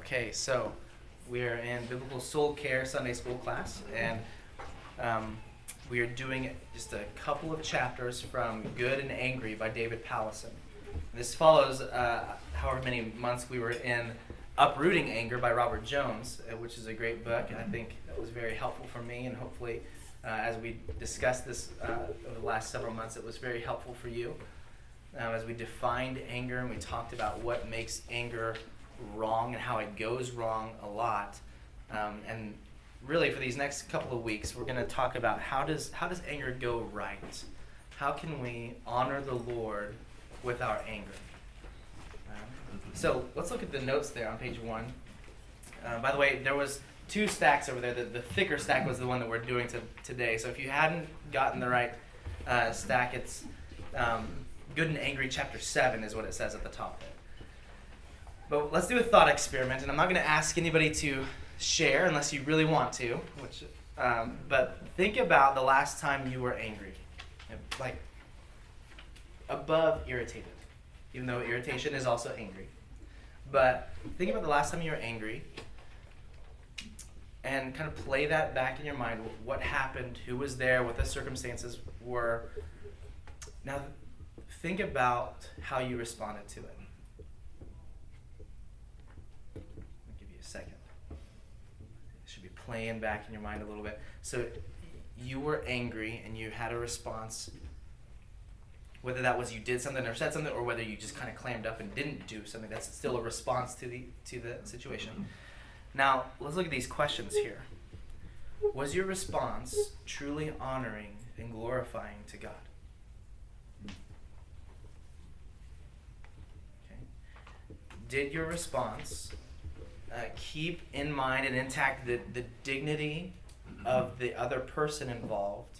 Okay, so we're in Biblical Soul Care Sunday School class, and we are doing just a couple of chapters from Good and Angry by David Pallison. This follows however many months we were in Uprooting Anger by Robert Jones, which is a great book, and I think that was very helpful for me, and hopefully as we discussed this over the last several months, it was very helpful for you. As we defined anger and we talked about what makes anger wrong and how it goes wrong a lot, and really for these next couple of weeks we're going to talk about how does anger go right? How can we honor the Lord with our anger? So let's look at the notes there on page 1. By the way, there was two stacks over there. The thicker stack was the one that we're doing today. So if you hadn't gotten the right stack, it's Good and Angry chapter 7 is what it says at the top there. But let's do a thought experiment, and I'm not going to ask anybody to share unless you really want to. Which, but think about the last time you were angry, like above irritated, even though irritation is also angry. But think about the last time you were angry and kind of play that back in your mind. What happened? Who was there? What the circumstances were? Now, think about how you responded to it. I'll give you a second. It should be playing back in your mind a little bit. So you were angry and you had a response, whether that was you did something or said something, or whether you just kind of clammed up and didn't do something. That's still a response to the situation. Now, let's look at these questions here. Was your response truly honoring and glorifying to God? Did your response keep in mind and intact the dignity of the other person involved,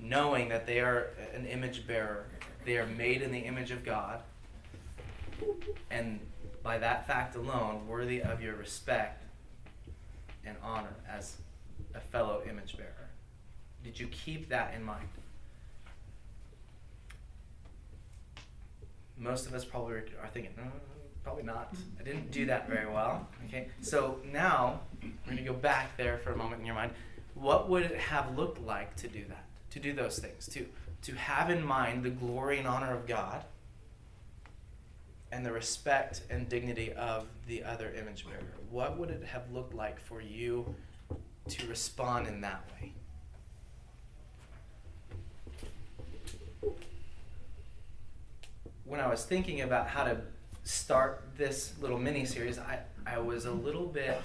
knowing that they are an image bearer, they are made in the image of God, and by that fact alone, worthy of your respect and honor as a fellow image bearer? Did you keep that in mind? Most of us probably are thinking, no. Probably not. I didn't do that very well. Okay, so now we're going to go back there for a moment in your mind. What would it have looked like to do that? To do those things? To have in mind the glory and honor of God and the respect and dignity of the other image bearer. What would it have looked like for you to respond in that way? When I was thinking about how to start this little mini-series, I was a little bit,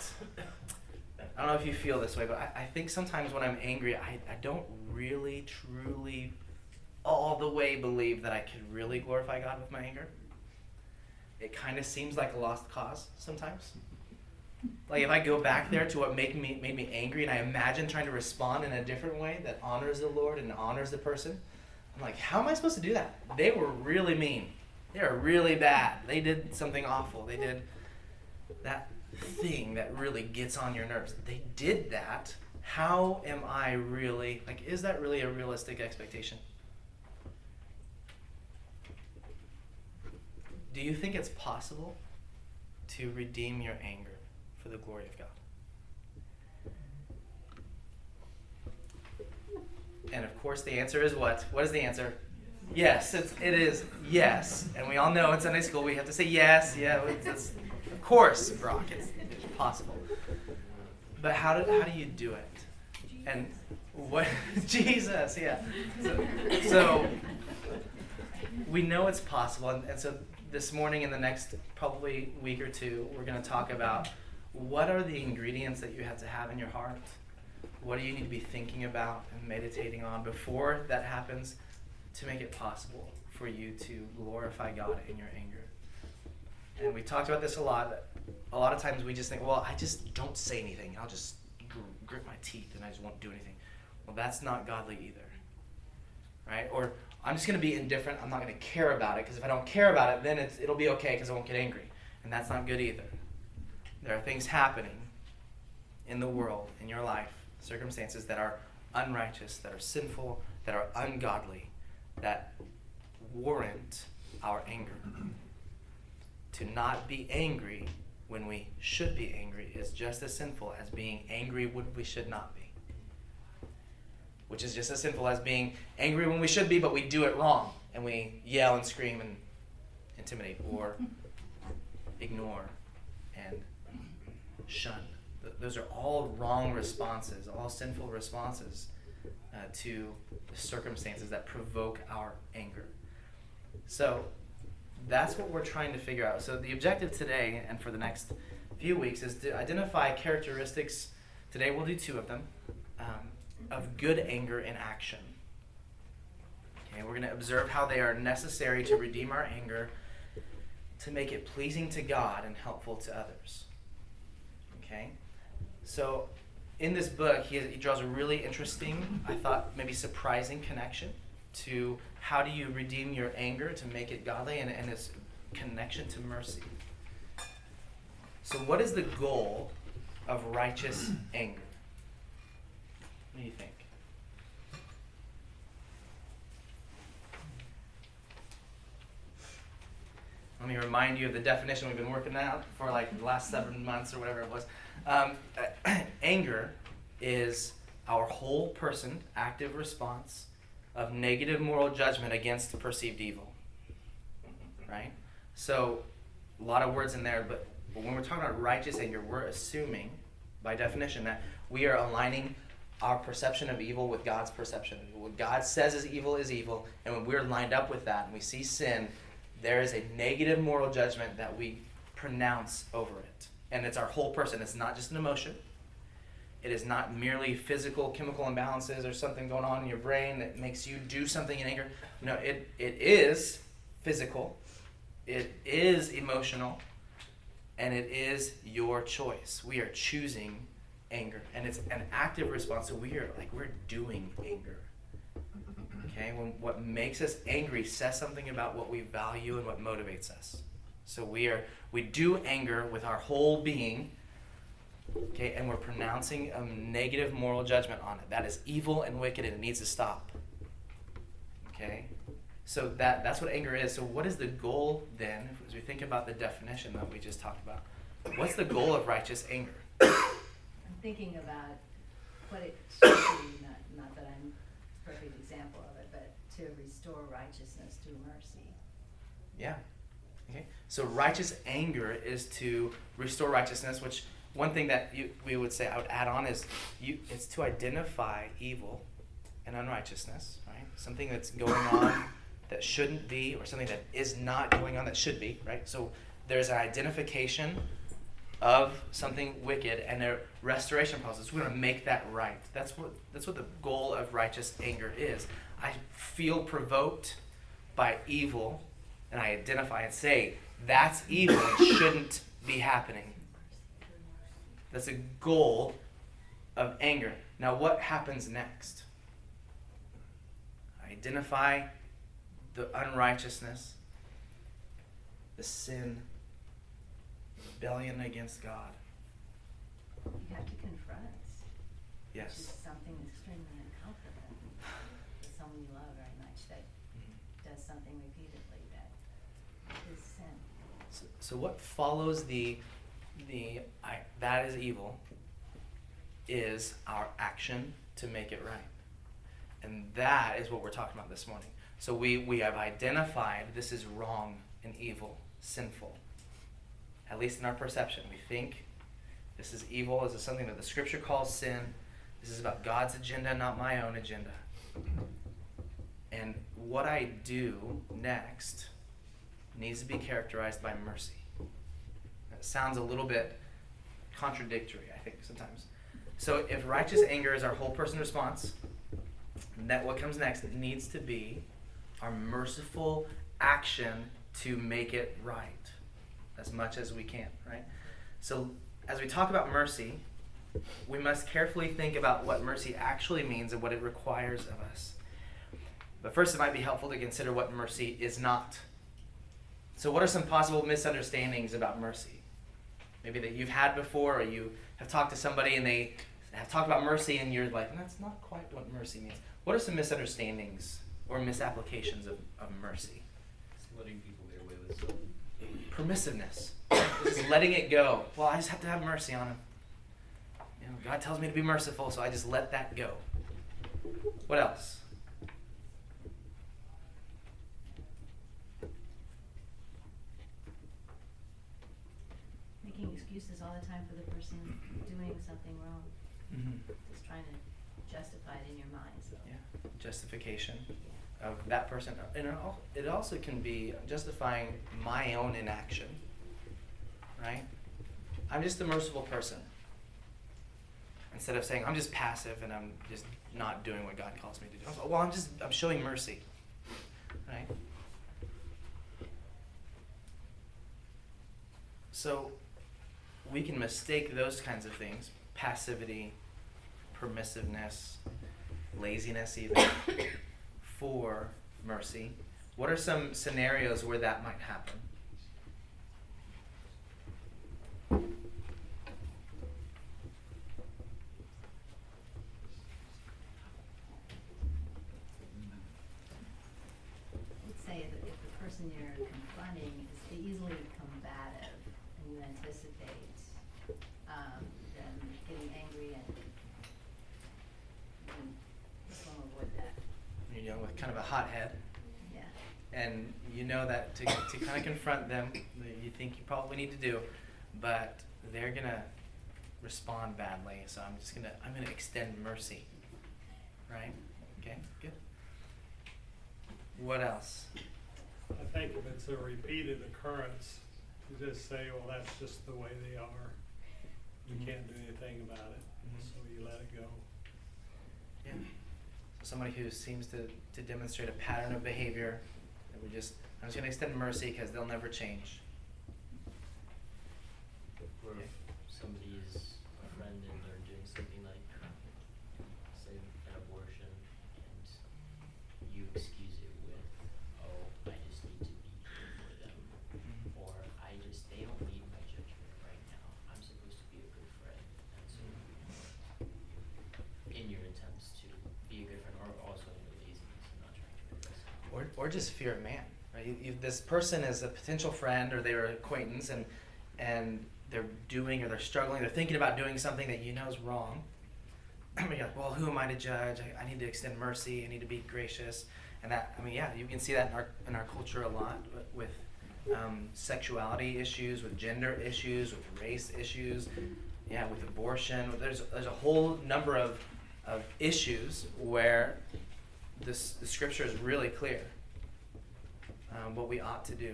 I don't know if you feel this way, but I think sometimes when I'm angry, I don't really, truly, all the way believe that I could really glorify God with my anger. It kind of seems like a lost cause sometimes. Like if I go back there to what made me angry and I imagine trying to respond in a different way that honors the Lord and honors the person, I'm like, how am I supposed to do that? They were really mean. They're really bad. They did something awful. They did that thing that really gets on your nerves. They did that. How am I really, like, is that really a realistic expectation? Do you think it's possible to redeem your anger for the glory of God? And of course the answer is what? What is the answer? Yes, it is yes, and we all know in Sunday school we have to say yes, yeah, it's, of course, Brock, it's possible. But how do you do it? And what Jesus, yeah. So we know it's possible, and so this morning and the next probably week or two, we're going to talk about what are the ingredients that you have to have in your heart. What do you need to be thinking about and meditating on before that happens, to make it possible for you to glorify God in your anger. And we talked about this a lot. A lot of times we just think, well, I just don't say anything. I'll just grit my teeth and I just won't do anything. Well, that's not godly either, right? Or I'm just going to be indifferent. I'm not going to care about it, because if I don't care about it, then it'll be okay because I won't get angry. And that's not good either. There are things happening in the world, in your life, circumstances that are unrighteous, that are sinful, that are ungodly, that warrant our anger. To not be angry when we should be angry is just as sinful as being angry when we should not be. Which is just as sinful as being angry when we should be, but we do it wrong. And we yell and scream and intimidate or ignore and shun. Those are all wrong responses, all sinful responses to the circumstances that provoke our anger. So that's what we're trying to figure out. So the objective today and for the next few weeks is to identify characteristics. Today we'll do two of them, of good anger in action. Okay, we're going to observe how they are necessary to redeem our anger, to make it pleasing to God and helpful to others. Okay? So in this book, he draws a really interesting, I thought maybe surprising connection to how do you redeem your anger to make it godly, and its connection to mercy. So what is the goal of righteous anger? What do you think? Let me remind you of the definition we've been working out for like the last 7 months or whatever it was. Anger is our whole person active response of negative moral judgment against perceived evil, right? So a lot of words in there, but when we're talking about righteous anger, we're assuming by definition that we are aligning our perception of evil with God's perception. What God says is evil, and when we're lined up with that and we see sin, there is a negative moral judgment that we pronounce over it. And it's our whole person. It's not just an emotion. It is not merely physical, chemical imbalances or something going on in your brain that makes you do something in anger. No, it is physical. It is emotional. And it is your choice. We are choosing anger. And it's an active response. So we're doing anger. Okay, when what makes us angry says something about what we value and what motivates us. So we do anger with our whole being, okay, and we're pronouncing a negative moral judgment on it. That is evil and wicked, and it needs to stop. Okay, so that's what anger is. So what is the goal then, as we think about the definition that we just talked about? What's the goal of righteous anger? I'm thinking about what it should be, not that I'm a perfect example of it, but to restore righteousness through mercy. Yeah. Okay. So righteous anger is to restore righteousness, which one thing that we would say I would add on is it's to identify evil and unrighteousness, right? Something that's going on that shouldn't be, or something that is not going on that should be, right? So there's an identification of something wicked and a restoration process. We're going to make that right. That's what the goal of righteous anger is. I feel provoked by evil, and I identify and say, that's evil and shouldn't be happening. That's a goal of anger. Now, what happens next? I identify the unrighteousness, the sin, rebellion against God. You have to confront. Yes. Which is something extremely uncomfortable. It's someone you love very much that does something repeatedly that is sin. So what follows that is evil is our action to make it right. And that is what we're talking about this morning. So we have identified this is wrong and evil, sinful. At least in our perception. We think this is evil. This is something that the Scripture calls sin. This is about God's agenda, not my own agenda. And what I do next needs to be characterized by mercy. That sounds a little bit contradictory, I think, sometimes. So if righteous anger is our whole person response, that what comes next needs to be our merciful action to make it right. As much as we can, right? So as we talk about mercy, we must carefully think about what mercy actually means and what it requires of us. But first, it might be helpful to consider what mercy is not. So what are some possible misunderstandings about mercy? Maybe that you've had before, or you have talked to somebody and they have talked about mercy and you're like, that's not quite what mercy means. What are some misunderstandings or misapplications of mercy? It's letting people get away with something. Permissiveness. Just letting it go. Well, I just have to have mercy on him. You know, God tells me to be merciful, so I just let that go. What else? Making excuses all the time for the person doing something wrong. Mm-hmm. Just trying to justify it in your mind. So. Yeah, justification of that person. And it also can be justifying my own inaction. Right? I'm just a merciful person. Instead of saying, I'm just passive and I'm just not doing what God calls me to do. Well, I'm showing mercy. Right? So we can mistake those kinds of things, passivity, permissiveness, laziness even, for mercy. What are some scenarios where that might happen? To kind of confront them, you think you probably need to do, but they're gonna respond badly. So I'm gonna extend mercy, right? Okay, good. What else? I think if it's a repeated occurrence, you just say, "Well, that's just the way they are. We can't do anything about it," so you let it go. Yeah. So somebody who seems to demonstrate a pattern of behavior that we just. I'm just going to extend mercy because they'll never change. Or if somebody is a friend and they're doing something like, say, an abortion, and you excuse it with, oh, I just need to be here for them, or they don't need my judgment right now. I'm supposed to be a good friend. And so, in your attempts to be a good friend, or also in your laziness, I'm not trying to address it. Or just fear of man. This person is a potential friend, or they're an acquaintance, and they're doing, or they're struggling, they're thinking about doing something that you know is wrong. I mean, you're like, well, who am I to judge? I need to extend mercy. I need to be gracious. And that, I mean, yeah, you can see that in our culture a lot with sexuality issues, with gender issues, with race issues, yeah, with abortion. There's a whole number of issues where the scripture is really clear. What we ought to do,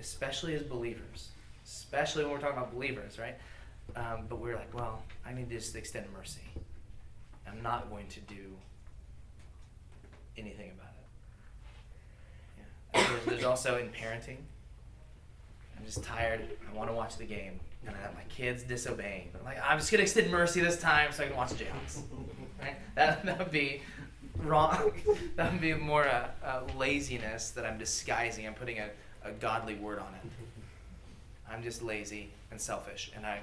especially as believers, especially when we're talking about believers, right? But we're like, well, I need to just extend mercy. I'm not going to do anything about it. Yeah. There's also in parenting. I'm just tired. I want to watch the game, and I have my kids disobeying. But I'm like, I'm just going to extend mercy this time so I can watch James. Right? That would be wrong. That would be more a laziness that I'm disguising. I'm putting a godly word on it. I'm just lazy and selfish, and I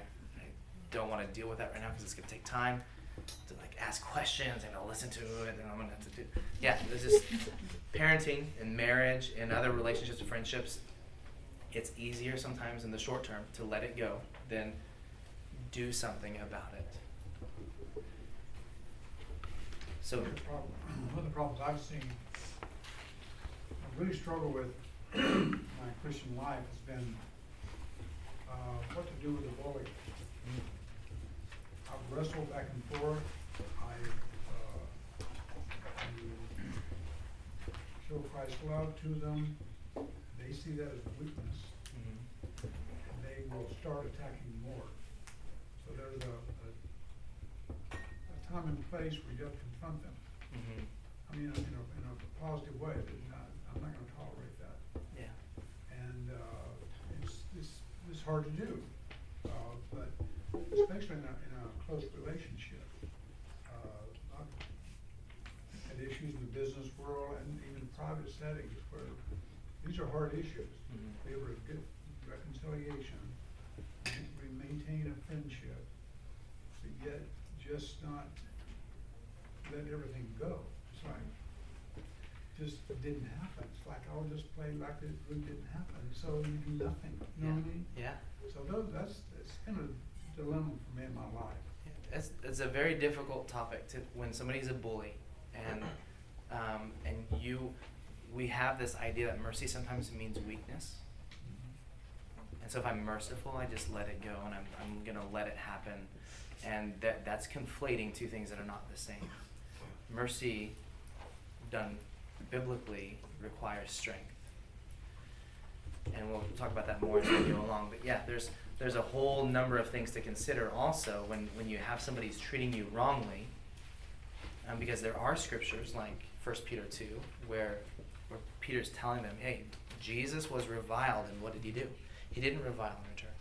don't want to deal with that right now because it's going to take time to like ask questions and I'll listen to it and I'm going to have to do. Yeah, this is parenting and marriage and other relationships and friendships. It's easier sometimes in the short term to let it go than do something about it. So one of the problems I've seen, I really struggle with in my Christian life has been what to do with the bully. I've wrestled back and forth. I show Christ's love to them. They see that as a weakness. And they will start attacking more. So there's a time and place where you have to confront them. I mean, in a positive way, but I'm not going to tolerate that. Yeah. And it's hard to do, but especially in a close relationship. I've had issues in the business world and even private settings where these are hard issues. They were a good reconciliation. We maintain a friendship, but yet just not let everything go. It's like, just didn't happen. It's like I would just play like it didn't happen. So you'd do nothing. You know what I mean? Yeah. So that's kind of a dilemma for me in my life. It's a very difficult topic to when somebody's a bully, and we have this idea that mercy sometimes means weakness. And so if I'm merciful, I just let it go, and I'm going to let it happen. And that's conflating two things that are not the same. Mercy, done biblically, requires strength. And we'll talk about that more as we go along. But yeah, there's a whole number of things to consider also when you have somebody who's treating you wrongly, because there are scriptures like 1 Peter 2 where Peter's telling them, hey, Jesus was reviled, and what did he do? He didn't revile in return.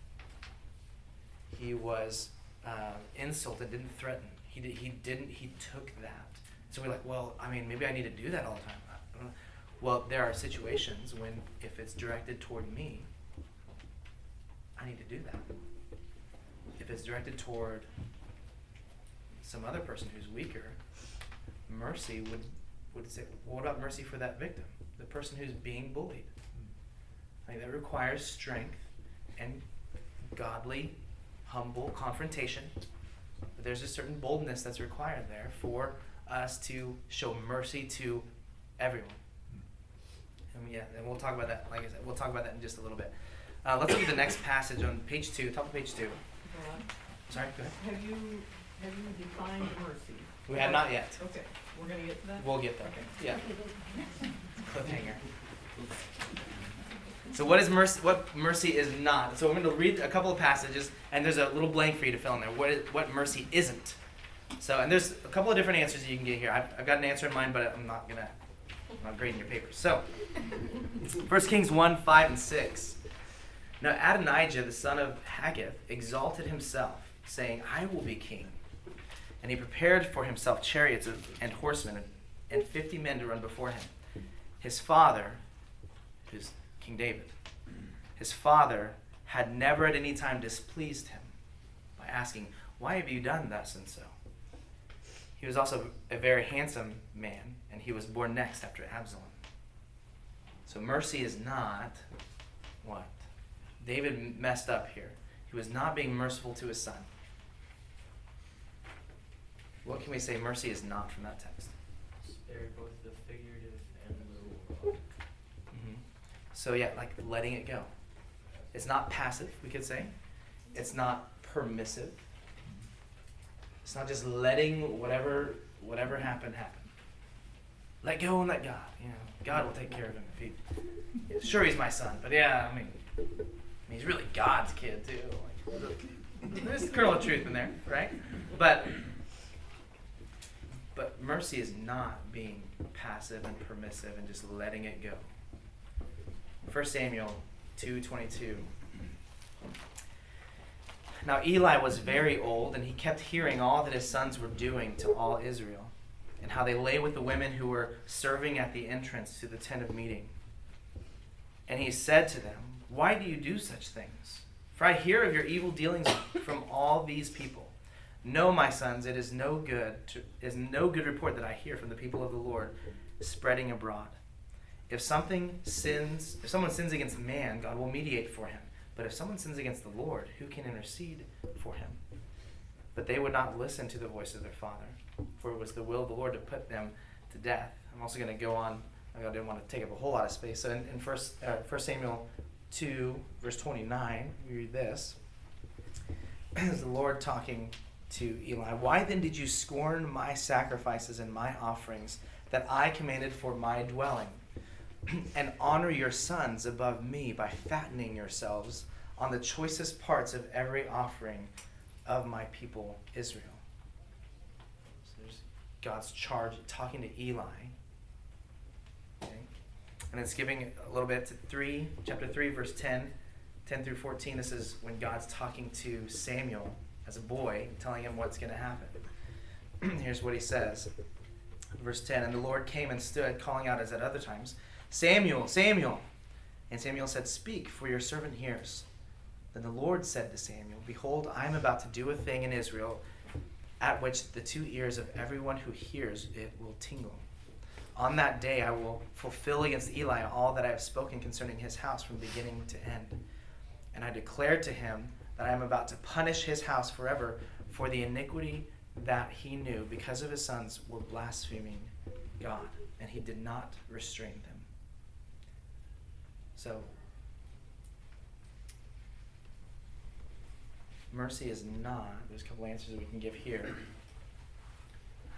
He was insulted, didn't threaten. He took that. So we're like, well, I mean, maybe I need to do that all the time. I don't know. Well, there are situations when, if it's directed toward me, I need to do that. If it's directed toward some other person who's weaker, mercy would say, well, what about mercy for that victim, the person who's being bullied? Like, that requires strength and godly, humble confrontation. But there's a certain boldness that's required there for us to show mercy to everyone. And yeah, and we'll talk about that. Like I said, we'll talk about that in just a little bit. Let's look at the next passage on page 2, top of page 2. Sorry, go ahead. Have you defined mercy? We have not yet. Okay, we're gonna get to that. We'll get there. Okay. Yeah. Cliffhanger. So what is mercy? What mercy is not? So I'm going to read a couple of passages, and there's a little blank for you to fill in there. What mercy isn't? So, and there's a couple of different answers you can get here. I've got an answer in mind, but I'm not grading your papers. So, 1 Kings 1, 5, and 6. Now Adonijah, the son of Haggith, exalted himself, saying, "I will be king." And he prepared for himself chariots and horsemen and 50 men to run before him. His father, who's King David, his father had never at any time displeased him by asking, "Why have you done thus and so?" He was also a very handsome man, and he was born next after Absalom. So mercy is not what? David messed up here. He was not being merciful to his son. What can we say mercy is not from that text? Spare both the figurative and the literal. So yeah, like letting it go. It's not passive, we could say. It's not permissive. It's not just letting whatever happened happen. Let go and let God. You know, God will take care of him if he. Sure, he's my son, but yeah, I mean, he's really God's kid too. Like, there's a kernel of truth in there, right? But mercy is not being passive and permissive and just letting it go. 1 Samuel 2:22. Now Eli was very old, and he kept hearing all that his sons were doing to all Israel, and how they lay with the women who were serving at the entrance to the tent of meeting. And he said to them, "Why do you do such things? For I hear of your evil dealings from all these people. No, my sons, it is no good report that I hear from the people of the Lord spreading abroad. If someone sins against man, God will mediate for him. But if someone sins against the Lord, who can intercede for him?" But they would not listen to the voice of their father, for it was the will of the Lord to put them to death. I'm also going to go on. I didn't want to take up a whole lot of space. So in 1 Samuel 2, verse 29, we read this. This is the Lord talking to Eli. "Why then did you scorn my sacrifices and my offerings that I commanded for my dwelling? And honor your sons above me by fattening yourselves on the choicest parts of every offering of my people Israel." So there's God's charge talking to Eli. Okay. And it's giving a little bit to chapter 3, verse 10 through 14. This is when God's talking to Samuel as a boy, telling him what's going to happen. Here's what he says. Verse 10, "And the Lord came and stood, calling out as at other times, 'Samuel, Samuel.' And Samuel said, 'Speak, for your servant hears.' Then the Lord said to Samuel, 'Behold, I am about to do a thing in Israel at which the two ears of everyone who hears it will tingle. On that day I will fulfill against Eli all that I have spoken concerning his house from beginning to end. And I declare to him that I am about to punish his house forever for the iniquity that he knew because of his sons were blaspheming God, and he did not restrain them. So, mercy is not, there's a couple answers that we can give here.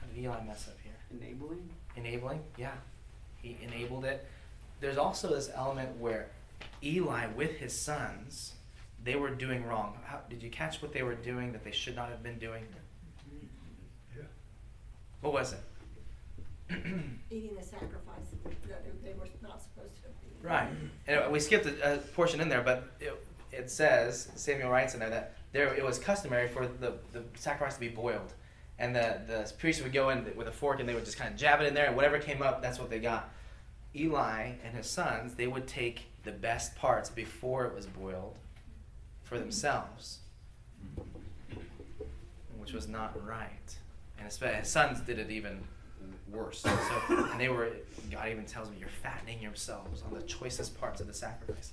How did Eli mess up here? Enabling? Enabling, yeah. He enabled it. There's also this element where Eli with his sons, they were doing wrong. How, did you catch what they were doing that they should not have been doing? Yeah. What was it? Eating the sacrifice that they were not supposed to have eaten. Right. And we skipped a portion in there, but it says, Samuel writes in there, that it was customary for the sacrifice to be boiled. And the priest would go in with a fork and they would just kind of jab it in there, and whatever came up, that's what they got. Eli and his sons, they would take the best parts before it was boiled for themselves, which was not right. And his sons did it even worse. So, and they were, God even tells me, you're fattening yourselves on the choicest parts of the sacrifice.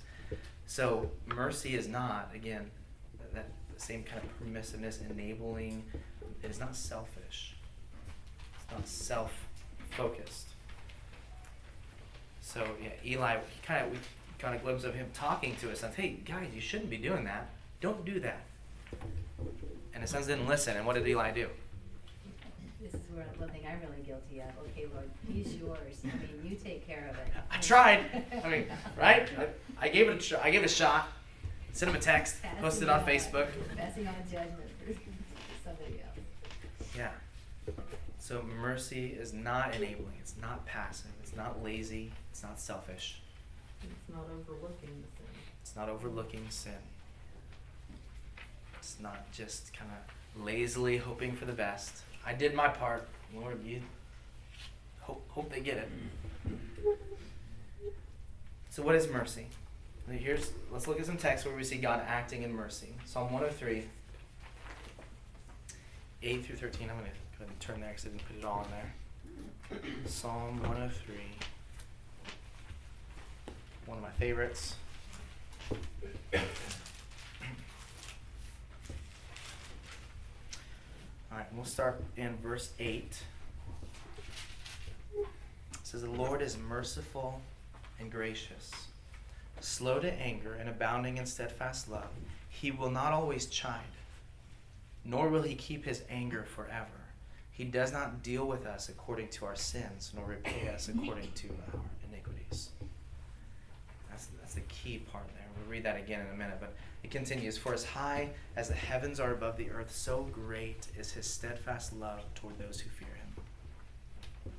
So mercy is not, again, that same kind of permissiveness, enabling. It is not selfish. It's not self-focused. So yeah, Eli, we got a glimpse of him talking to his sons. Hey, guys, you shouldn't be doing that. Don't do that. And his sons didn't listen. And what did Eli do? This is one thing I'm really guilty of. Okay, Lord, he's yours. I mean, you take care of it. I tried. I mean, right? I gave it a try. I gave it a shot. Sent him a text. Posted it on Facebook. Passing on a judgment for somebody else. Yeah. So mercy is not enabling. It's not passive. It's not lazy. It's not selfish. It's not overlooking the sin. It's not overlooking sin. It's not just kind of lazily hoping for the best. I did my part. Lord, you hope they get it. So what is mercy? Let's look at some texts where we see God acting in mercy. Psalm 103, 8 through 13. I'm going to go ahead and turn there because I didn't put it all in there. Psalm 103, one of my favorites. All right, we'll start in verse 8. It says, "The Lord is merciful and gracious, slow to anger and abounding in steadfast love. He will not always chide, nor will he keep his anger forever. He does not deal with us according to our sins, nor repay us according to our iniquities." That's the key part there. We'll read that again in a minute, but it continues, "For as high as the heavens are above the earth, so great is his steadfast love toward those who fear him.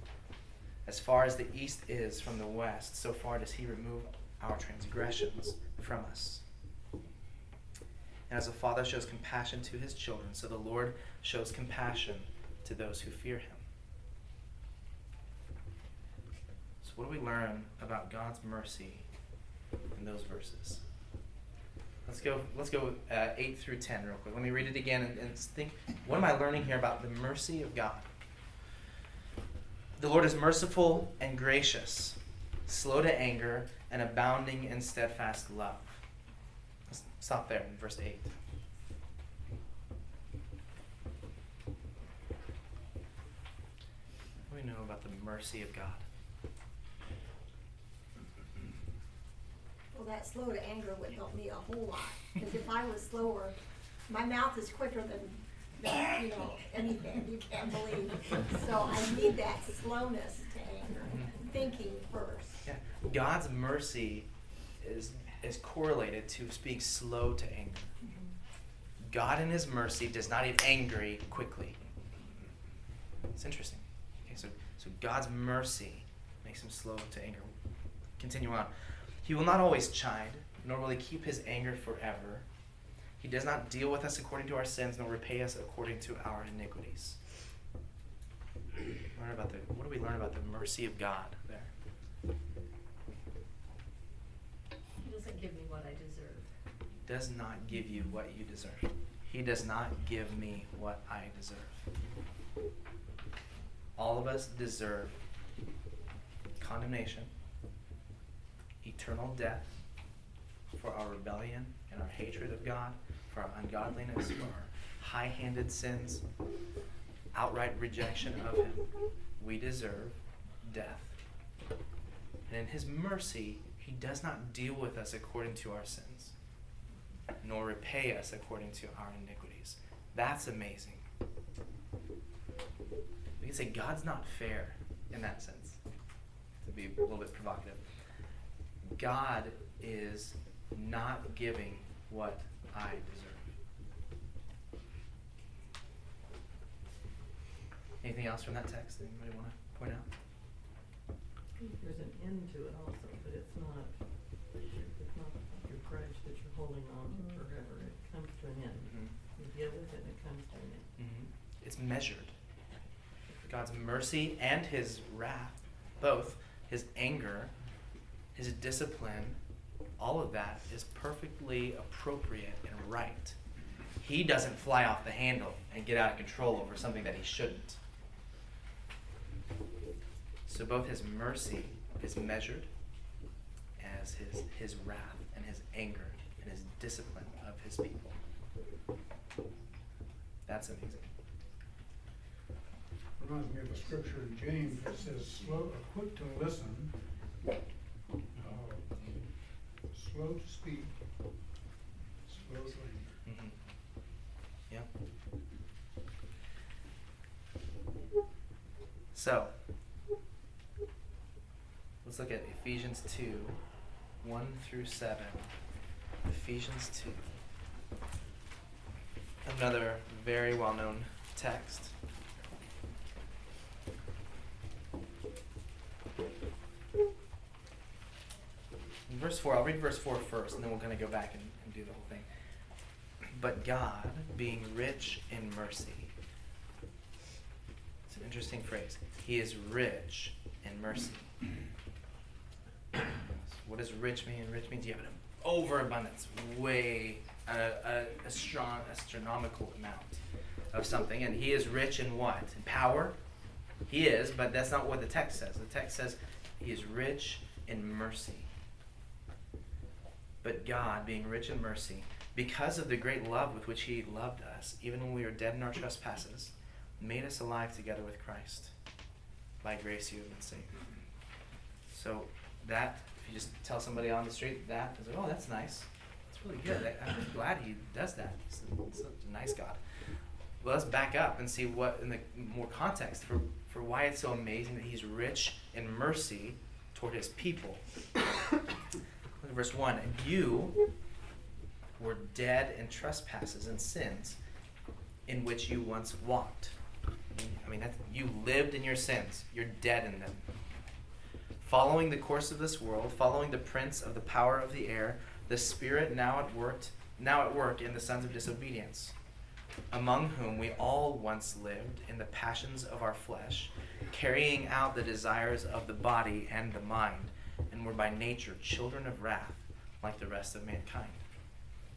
As far as the east is from the west, so far does he remove our transgressions from us. And as a father shows compassion to his children, so the Lord shows compassion to those who fear him." So what do we learn about God's mercy in those verses? Let's go 8 through 10 real quick. Let me read it again and think, what am I learning here about the mercy of God? "The Lord is merciful and gracious, slow to anger, and abounding in steadfast love." Let's stop there in verse 8. What do we know about the mercy of God? Well, that slow to anger would help me a whole lot, because if I was slower, my mouth is quicker than anything you can't believe. So I need that slowness to anger, thinking first. Yeah. God's mercy is correlated to being slow to anger. God in his mercy does not get angry quickly. It's interesting. Okay, so God's mercy makes him slow to anger. Continue on. "He will not always chide, nor will he keep his anger forever. He does not deal with us according to our sins, nor repay us according to our iniquities." What do we learn about the mercy of God there? He doesn't give me what I deserve. He does not give you what you deserve. He does not give me what I deserve. All of us deserve condemnation, eternal death for our rebellion and our hatred of God, for our ungodliness, for our high-handed sins, outright rejection of him. We deserve death. And in his mercy, he does not deal with us according to our sins, nor repay us according to our iniquities. That's amazing. We can say God's not fair in that sense, to be a little bit provocative. God is not giving what I deserve. Anything else from that text that anybody want to point out? There's an end to it also, but it's not your grudge that you're holding on to forever. It comes to an end. You deal with it and it comes to an end. It's measured. God's mercy and his wrath, both his anger, his discipline, all of that is perfectly appropriate and right. He doesn't fly off the handle and get out of control over something that he shouldn't. So both his mercy is measured as his wrath and his anger and his discipline of his people. That's amazing. Reminds me of a scripture in James that says, quick to listen, slow to speak, slow to anger. Yeah. So, let's look at Ephesians 2, 1 through 7. Ephesians 2. Another very well-known text. Verse 4, I'll read verse 4 first, and then we're going to go back and do the whole thing. But God, being rich in mercy. It's an interesting phrase. He is rich in mercy. So what does rich mean? Rich means you have an overabundance, way, astronomical amount of something. And he is rich in what? In power? He is, but that's not what the text says. The text says he is rich in mercy. But God, being rich in mercy, because of the great love with which he loved us, even when we were dead in our trespasses, made us alive together with Christ. By grace you have been saved. So that, if you just tell somebody on the street that, it's like, oh, that's nice. That's really good. I'm glad he does that. He's such a nice God. Well, let's back up and see what, in the more context, for why it's so amazing that he's rich in mercy toward his people. Look at verse 1. And you were dead in trespasses and sins in which you once walked. I mean, you lived in your sins. You're dead in them. Following the course of this world, following the prince of the power of the air, the spirit now at work in the sons of disobedience, among whom we all once lived in the passions of our flesh, carrying out the desires of the body and the mind, and were by nature children of wrath, like the rest of mankind.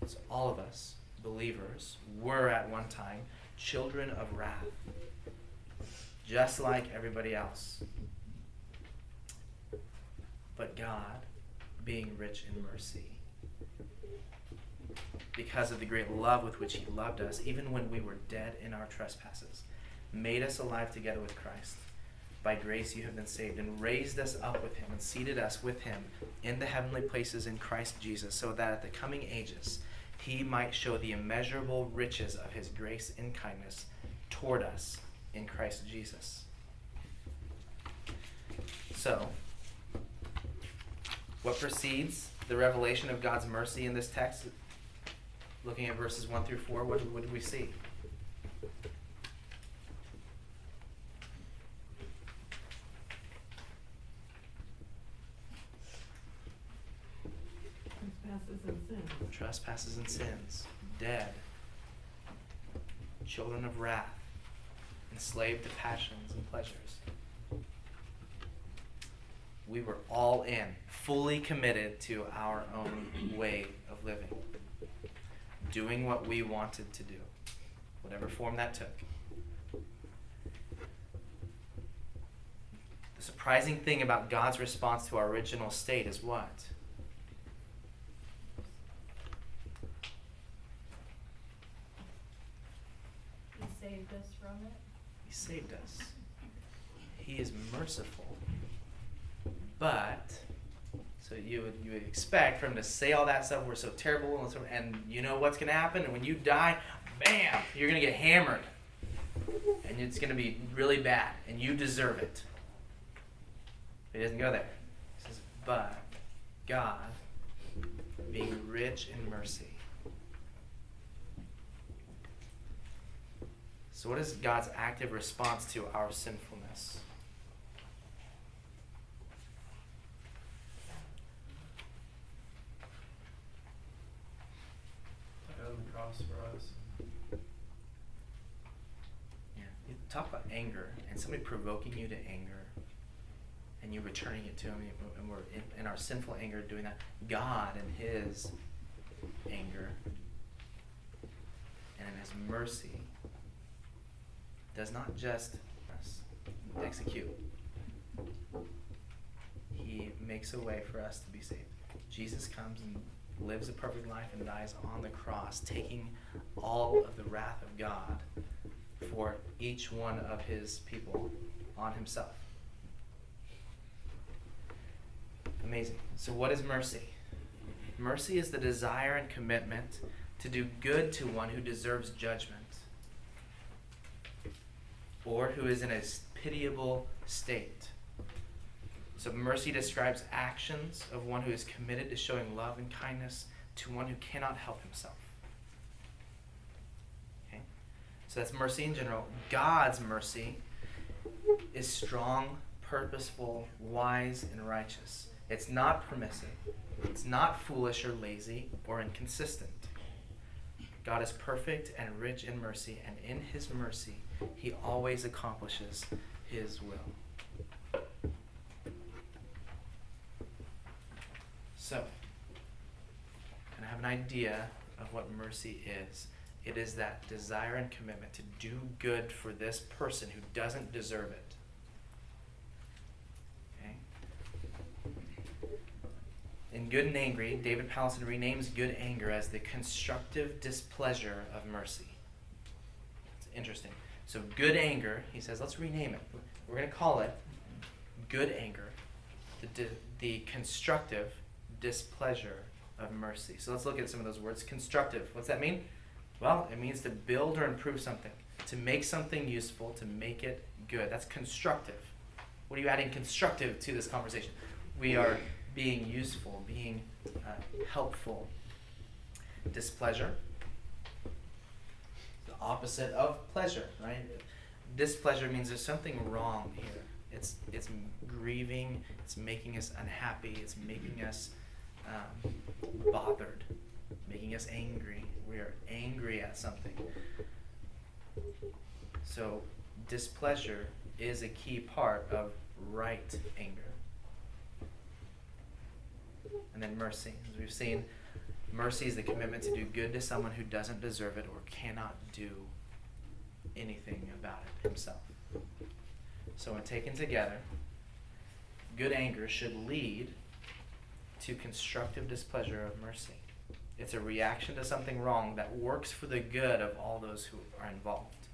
So all of us, believers, were at one time children of wrath, just like everybody else. But God, being rich in mercy, because of the great love with which he loved us, even when we were dead in our trespasses, made us alive together with Christ. By grace you have been saved, and raised us up with him and seated us with him in the heavenly places in Christ Jesus, so that at the coming ages he might show the immeasurable riches of his grace and kindness toward us in Christ Jesus. So, what precedes the revelation of God's mercy in this text? Looking at verses 1 through 4, what do we see? Trespasses and sins, dead, children of wrath, enslaved to passions and pleasures. We were all in, fully committed to our own way of living, doing what we wanted to do, whatever form that took. The surprising thing about God's response to our original state is what? He saved us from it. He saved us. He is merciful. But, so you would expect for him to say all that stuff, we're so terrible, and you know what's going to happen? And when you die, bam, you're going to get hammered. And it's going to be really bad, and you deserve it. But he doesn't go there. He says, but God, being rich in mercy. So what is God's active response to our sinfulness? On the cross for us. Yeah, you talk about anger and somebody provoking you to anger, and you returning it to him, and we're in our sinful anger doing that. God in his anger and in his mercy does not just execute. He makes a way for us to be saved. Jesus comes and lives a perfect life and dies on the cross, taking all of the wrath of God for each one of his people on himself. Amazing. So what is mercy? Mercy is the desire and commitment to do good to one who deserves judgment or who is in a pitiable state. So mercy describes actions of one who is committed to showing love and kindness to one who cannot help himself. Okay? So that's mercy in general. God's mercy is strong, purposeful, wise, and righteous. It's not permissive. It's not foolish or lazy or inconsistent. God is perfect and rich in mercy, and in his mercy, he always accomplishes his will. So, kind of have an idea of what mercy is. It is that desire and commitment to do good for this person who doesn't deserve it. Okay? In Good and Angry, David Pallison renames good anger as the constructive displeasure of mercy. It's interesting. So good anger, he says, let's rename it. We're going to call it good anger, the constructive displeasure of mercy. So let's look at some of those words. Constructive. What's that mean? Well, it means to build or improve something, to make something useful, to make it good. That's constructive. What are you adding constructive to this conversation? We are being useful, being helpful. Displeasure. The opposite of pleasure, right? Displeasure means there's something wrong here. It's grieving. It's making us unhappy. It's making us bothered, making us angry. We are angry at something. So displeasure is a key part of right anger. And then mercy. As we've seen, mercy is the commitment to do good to someone who doesn't deserve it or cannot do anything about it himself. So when taken together, good anger should lead to constructive displeasure of mercy. It's a reaction to something wrong that works for the good of all those who are involved.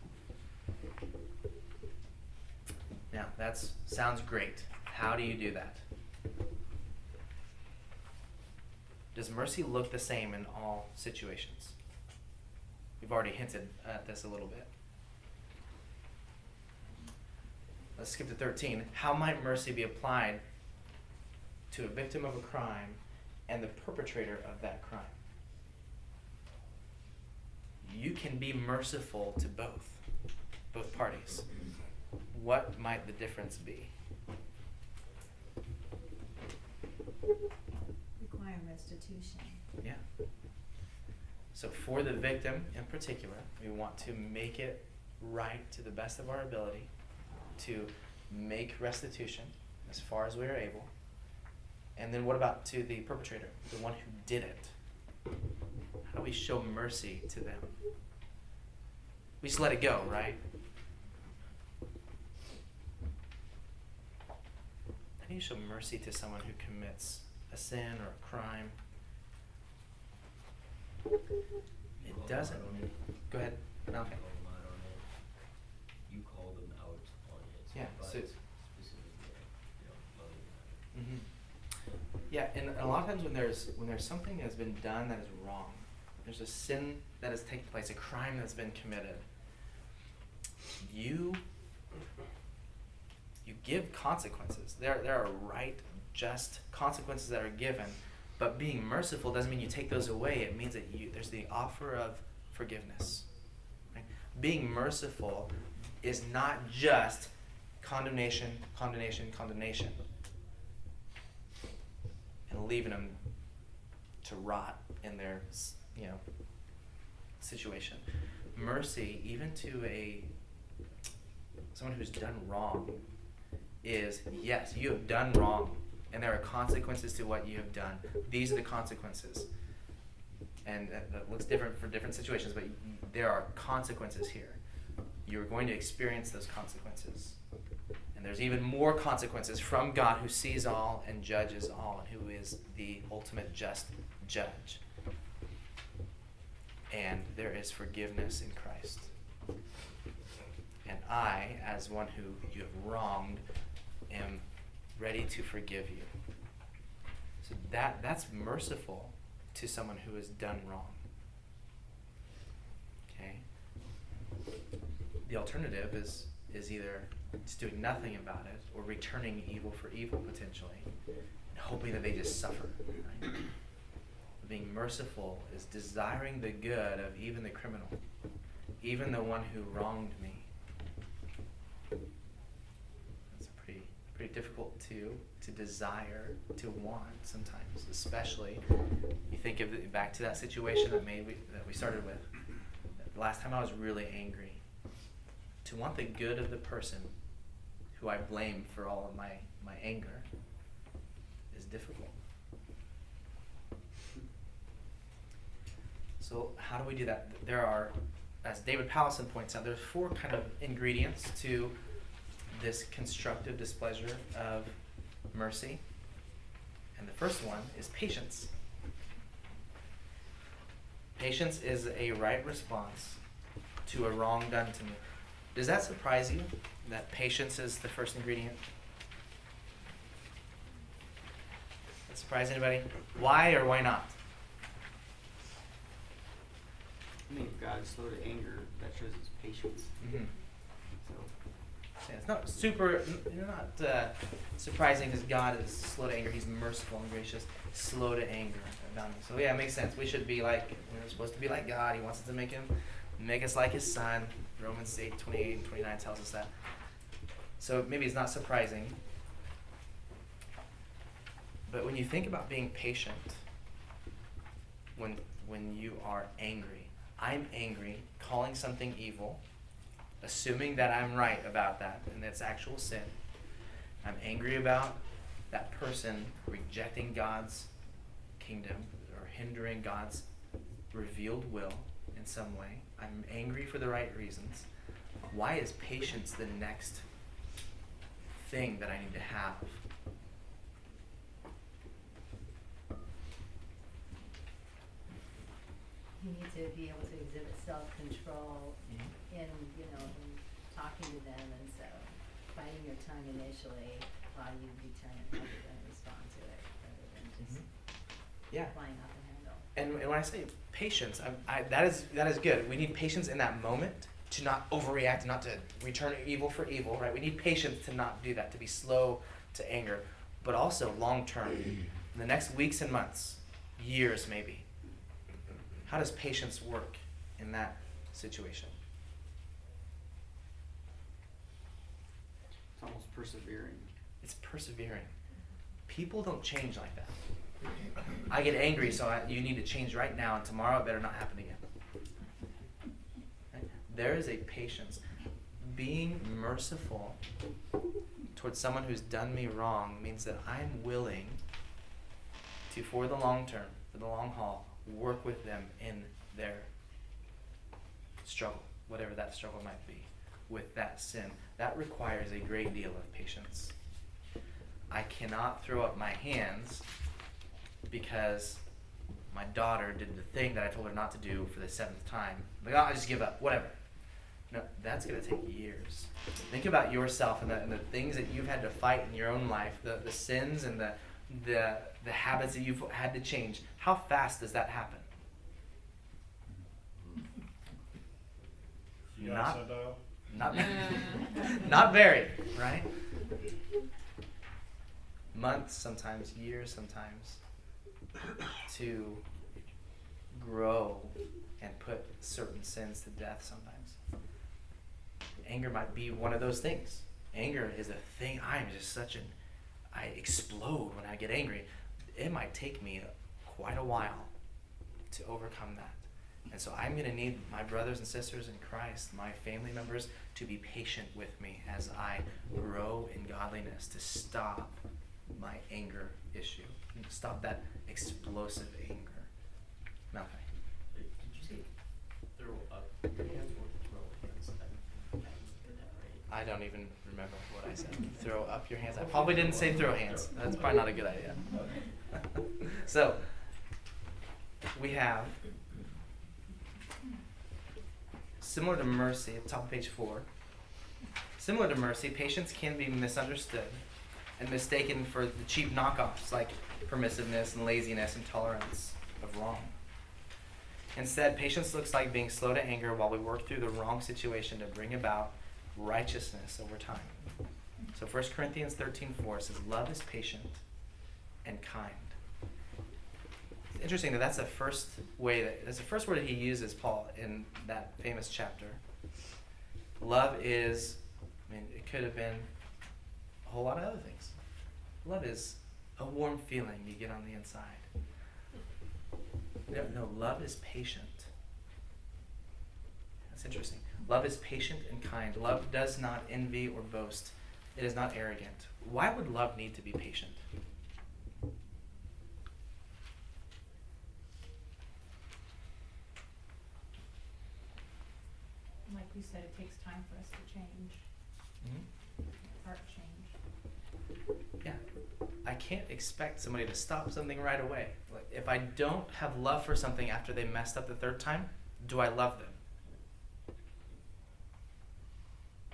Now, that sounds great. How do you do that? Does mercy look the same in all situations? We've already hinted at this a little bit. Let's skip to 13. How might mercy be applied to a victim of a crime and the perpetrator of that crime? You can be merciful to both parties. What might the difference be? Require restitution. Yeah. So for the victim in particular, we want to make it right to the best of our ability to make restitution as far as we are able. And then what about to the perpetrator, the one who did it? How do we show mercy to them? We just let it go, right? Can you show mercy to someone who commits a sin or a crime? It doesn't. Go ahead. Malcolm. You call them out on it. Yeah. So mm-hmm. Yeah, and a lot of times when there's something that's been done that is wrong, there's a sin that has taken place, a crime that's been committed, you give consequences. There are right, just consequences that are given, but being merciful doesn't mean you take those away. It means that there's the offer of forgiveness. Right? Being merciful is not just condemnation, condemnation, condemnation, and leaving them to rot in their, situation. Mercy, even to someone who's done wrong, is yes, you have done wrong, and there are consequences to what you have done. These are the consequences, and that looks different for different situations. But there are consequences here. You're going to experience those consequences. And there's even more consequences from God, who sees all and judges all, and who is the ultimate just judge. And there is forgiveness in Christ. And I, as one who you have wronged, am ready to forgive you. So that's merciful to someone who has done wrong. Okay? The alternative is either just doing nothing about it, or returning evil for evil potentially, and hoping that they just suffer. Right? Being merciful is desiring the good of even the criminal, even the one who wronged me. That's pretty difficult to desire, to want sometimes, especially you think of back to that situation that we started with. The last time I was really angry. To want the good of the person who I blame for all of my anger is difficult. So how do we do that? There are, as David Pallison points out, there's four kind of ingredients to this constructive displeasure of mercy. And the first one is patience. Patience is a right response to a wrong done to me. Does that surprise you, that patience is the first ingredient? That surprise anybody? Why or why not? I mean, if God is slow to anger, that shows His patience. Mm-hmm. So yeah, it's not super. You're not surprising, because God is slow to anger. He's merciful and gracious, slow to anger. So yeah, it makes sense. We should be like, we're supposed to be like God. He wants us to make us like His Son. Romans 8:28 and 29 tells us that. So maybe it's not surprising. But when you think about being patient, when you are angry, I'm angry, calling something evil, assuming that I'm right about that, and that's actual sin. I'm angry about that person rejecting God's kingdom or hindering God's revealed will in some way. I'm angry for the right reasons. Why is patience the next thing that I need to have? You need to be able to exhibit self-control, mm-hmm, in talking to them, and so biting your tongue initially while you determine how you're going to respond to it, rather than just flying off the handle. And when I say patience, that is good. We need patience in that moment to not overreact, not to return evil for evil, right? We need patience to not do that, to be slow to anger, but also long-term, in the next weeks and months, years maybe. How does patience work in that situation? It's almost persevering. It's persevering. People don't change like that. I get angry, so you need to change right now, and tomorrow it better not happen again. Right? There is a patience. Being merciful towards someone who's done me wrong means that I'm willing to, for the long term, for the long haul, work with them in their struggle, whatever that struggle might be, with that sin. That requires a great deal of patience. I cannot throw up my hands because my daughter did the thing that I told her not to do for the seventh time. Like, oh, I just give up, whatever. No, that's going to take years. Think about yourself and the things that you've had to fight in your own life, the sins and the habits that you've had to change. How fast does that happen? Not very, right? Months, sometimes years, sometimes, to grow and put certain sins to death sometimes. Anger might be one of those things. Anger is a thing. I explode when I get angry. It might take me quite a while to overcome that. And so I'm going to need my brothers and sisters in Christ, my family members, to be patient with me as I grow in godliness, to stop my anger issue, stop that explosive anger. Malachi. Did you say throw up hands or throw hands? I don't even remember what I said. Throw up your hands. I probably didn't say throw hands. That's probably not a good idea. So, we have... Similar to mercy, at the top of page 4, similar to mercy, patience can be misunderstood and mistaken for the cheap knockoffs like permissiveness and laziness and tolerance of wrong. Instead, patience looks like being slow to anger while we work through the wrong situation to bring about righteousness over time. So 1 Corinthians 13:4 says, love is patient and kind. Interesting that that's the first word he uses, Paul, in that famous chapter. Love is, I mean, it could have been a whole lot of other things. Love is a warm feeling you get on the inside. No, love is patient. That's interesting. Love is patient and kind. Love does not envy or boast. It is not arrogant. Why would love need to be patient? Like we said, it takes time for us to change. Mm-hmm. Heart change. Yeah. I can't expect somebody to stop something right away. Like, if I don't have love for something after they messed up the third time, do I love them?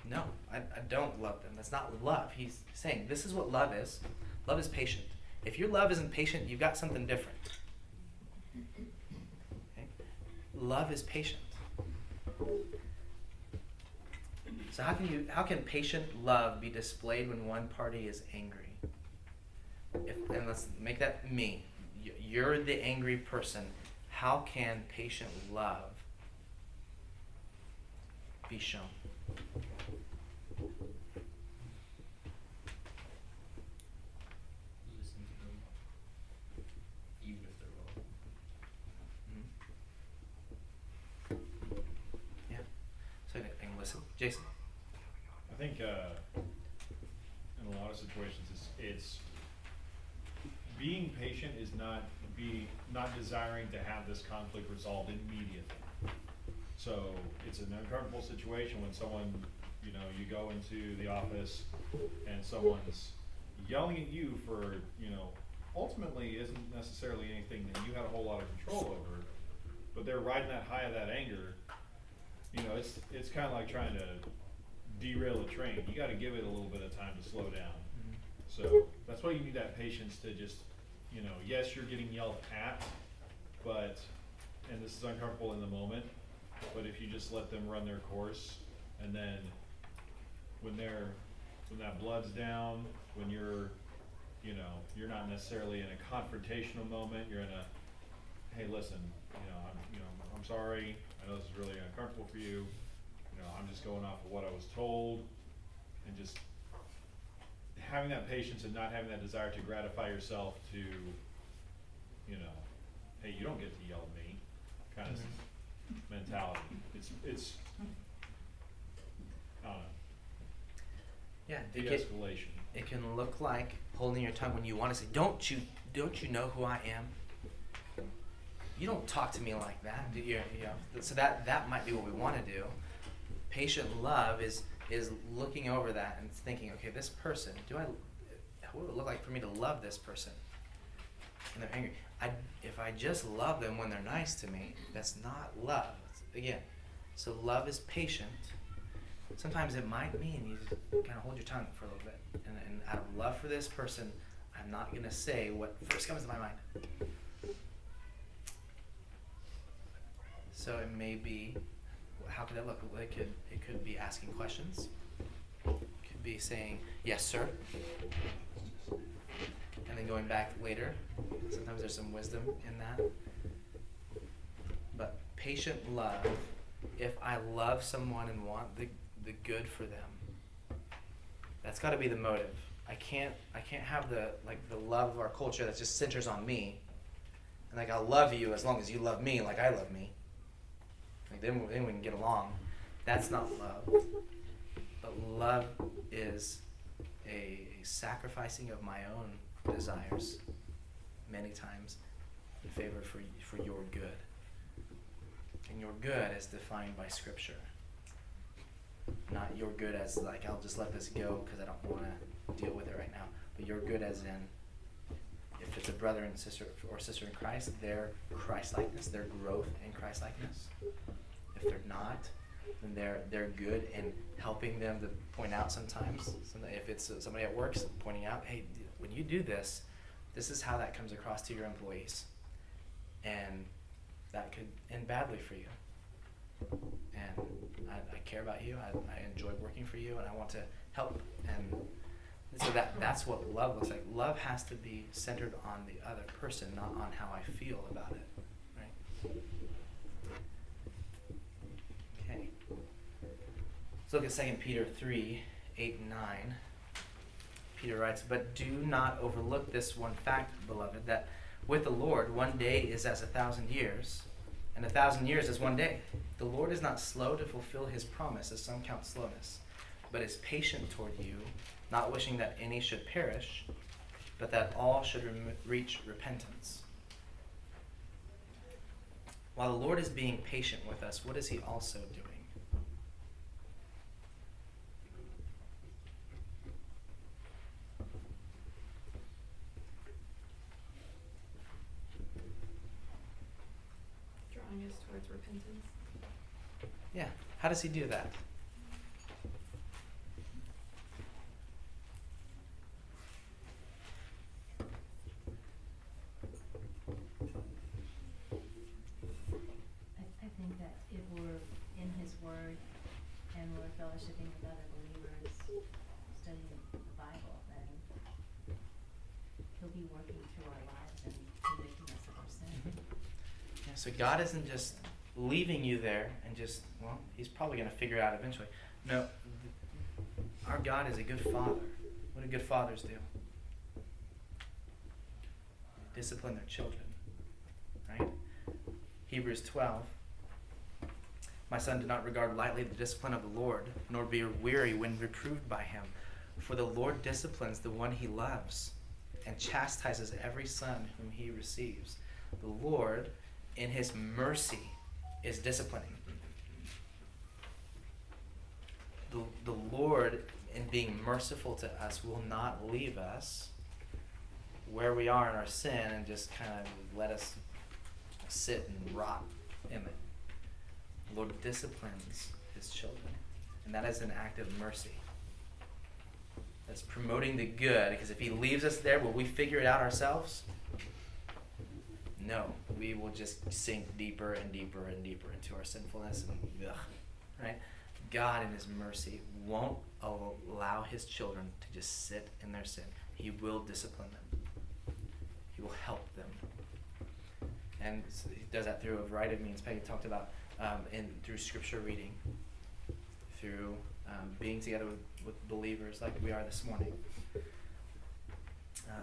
No, I don't love them. That's not love. He's saying this is what love is. Love is patient. If your love isn't patient, you've got something different. Okay? Love is patient. So how can patient love be displayed when one party is angry? And let's make that me. You're the angry person. How can patient love be shown? Listen to them, even if they're wrong. Mm-hmm. Yeah. So I can listen, Jason. I think in a lot of situations, it's being patient is not desiring to have this conflict resolved immediately. So it's an uncomfortable situation when someone, you go into the office and someone's yelling at you for, ultimately isn't necessarily anything that you had a whole lot of control over, but they're riding that high of that anger. It's kind of like trying to derail a train. You got to give it a little bit of time to slow down. So that's why you need that patience to just, yes, you're getting yelled at, and this is uncomfortable in the moment, but if you just let them run their course, and then when that blood's down, when you're not necessarily in a confrontational moment, you're in a, hey, listen, I'm sorry, I know this is really uncomfortable for you. I'm just going off of what I was told, and just having that patience and not having that desire to gratify yourself to, hey, you don't get to yell at me, kind of mentality. It's I don't know. Yeah, de-escalation. It can look like holding your tongue when you want to say, "Don't you know who I am? You don't talk to me like that." Do you? So that might be what we want to do. Patient love is looking over that and thinking, okay, this person, what would it look like for me to love this person when they're angry? If I just love them when they're nice to me, that's not love. Again, so love is patient. Sometimes it might mean you just kind of hold your tongue for a little bit. And out of love for this person, I'm not going to say what first comes to my mind. So it may be, how could that look? It could be asking questions. It could be saying, yes, sir. And then going back later. Sometimes there's some wisdom in that. But patient love, if I love someone and want the good for them, that's got to be the motive. I can't have the love of our culture that just centers on me, and like I'll love you as long as you love me like I love me. Like then we can get along. That's not love. But love is a sacrificing of my own desires, many times, in favor for your good. And your good is defined by Scripture. Not your good as like, I'll just let this go because I don't want to deal with it right now. But your good as in, if it's a brother and sister or sister in Christ, their Christ-likeness, their growth in Christ-likeness. If they're not, then they're good in helping them to point out sometimes. If it's somebody at work, pointing out, hey, when you do this, this is how that comes across to your employees. And that could end badly for you. And I care about you. I enjoy working for you, and I want to help. And so that's what love looks like. Love has to be centered on the other person, not on how I feel about it. Right? Okay. Let's look at 2 Peter 3, 8 and 9. Peter writes, "But do not overlook this one fact, beloved, that with the Lord, one day is as 1,000 years, and 1,000 years is one day. The Lord is not slow to fulfill his promise, as some count slowness, but is patient toward you, not wishing that any should perish, but that all should reach repentance." While the Lord is being patient with us, what is he also doing? Towards repentance. Yeah. How does he do that? I think that if we're in his word and we're fellowshipping with other believers, studying the Bible, then he'll be working through our lives and convicting us of our sin. So God isn't just leaving you there and just, well, he's probably going to figure it out eventually. No, our God is a good father. What do good fathers do? They discipline their children, right? Hebrews 12, "My son, do not regard lightly the discipline of the Lord, nor be weary when reproved by him. For the Lord disciplines the one he loves and chastises every son whom he receives. The Lord, in his mercy, is disciplining." The Lord, in being merciful to us, will not leave us where we are in our sin and just kind of let us sit and rot in it. The Lord disciplines his children, and that is an act of mercy. That's promoting the good, because if he leaves us there, will we figure it out ourselves? No, we will just sink deeper and deeper and deeper into our sinfulness. And, right? God, in his mercy, won't allow his children to just sit in their sin. He will discipline them. He will help them. And he does that through a variety of means. Peggy talked about through scripture reading, through being together with believers like we are this morning,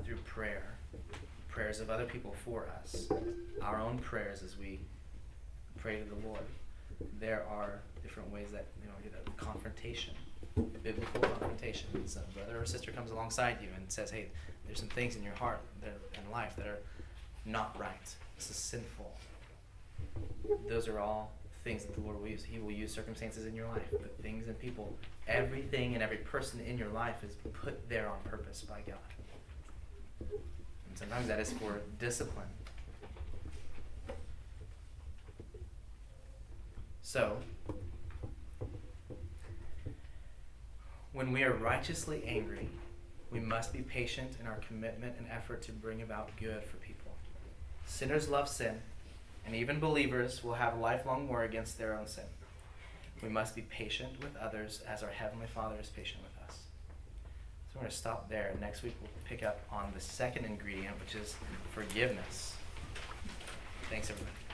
through prayer. Prayers of other people for us, our own prayers as we pray to the Lord. There are different ways that, that confrontation, biblical confrontation. So a brother or sister comes alongside you and says, hey, there's some things in your heart and life that are not right. This is sinful. Those are all things that the Lord will use. He will use circumstances in your life, but things and people, everything and every person in your life is put there on purpose by God. And sometimes that is for discipline. So, when we are righteously angry, we must be patient in our commitment and effort to bring about good for people. Sinners love sin, and even believers will have a lifelong war against their own sin. We must be patient with others as our Heavenly Father is patient with us. So we're going to stop there. Next week we'll pick up on the second ingredient, which is forgiveness. Thanks, everybody.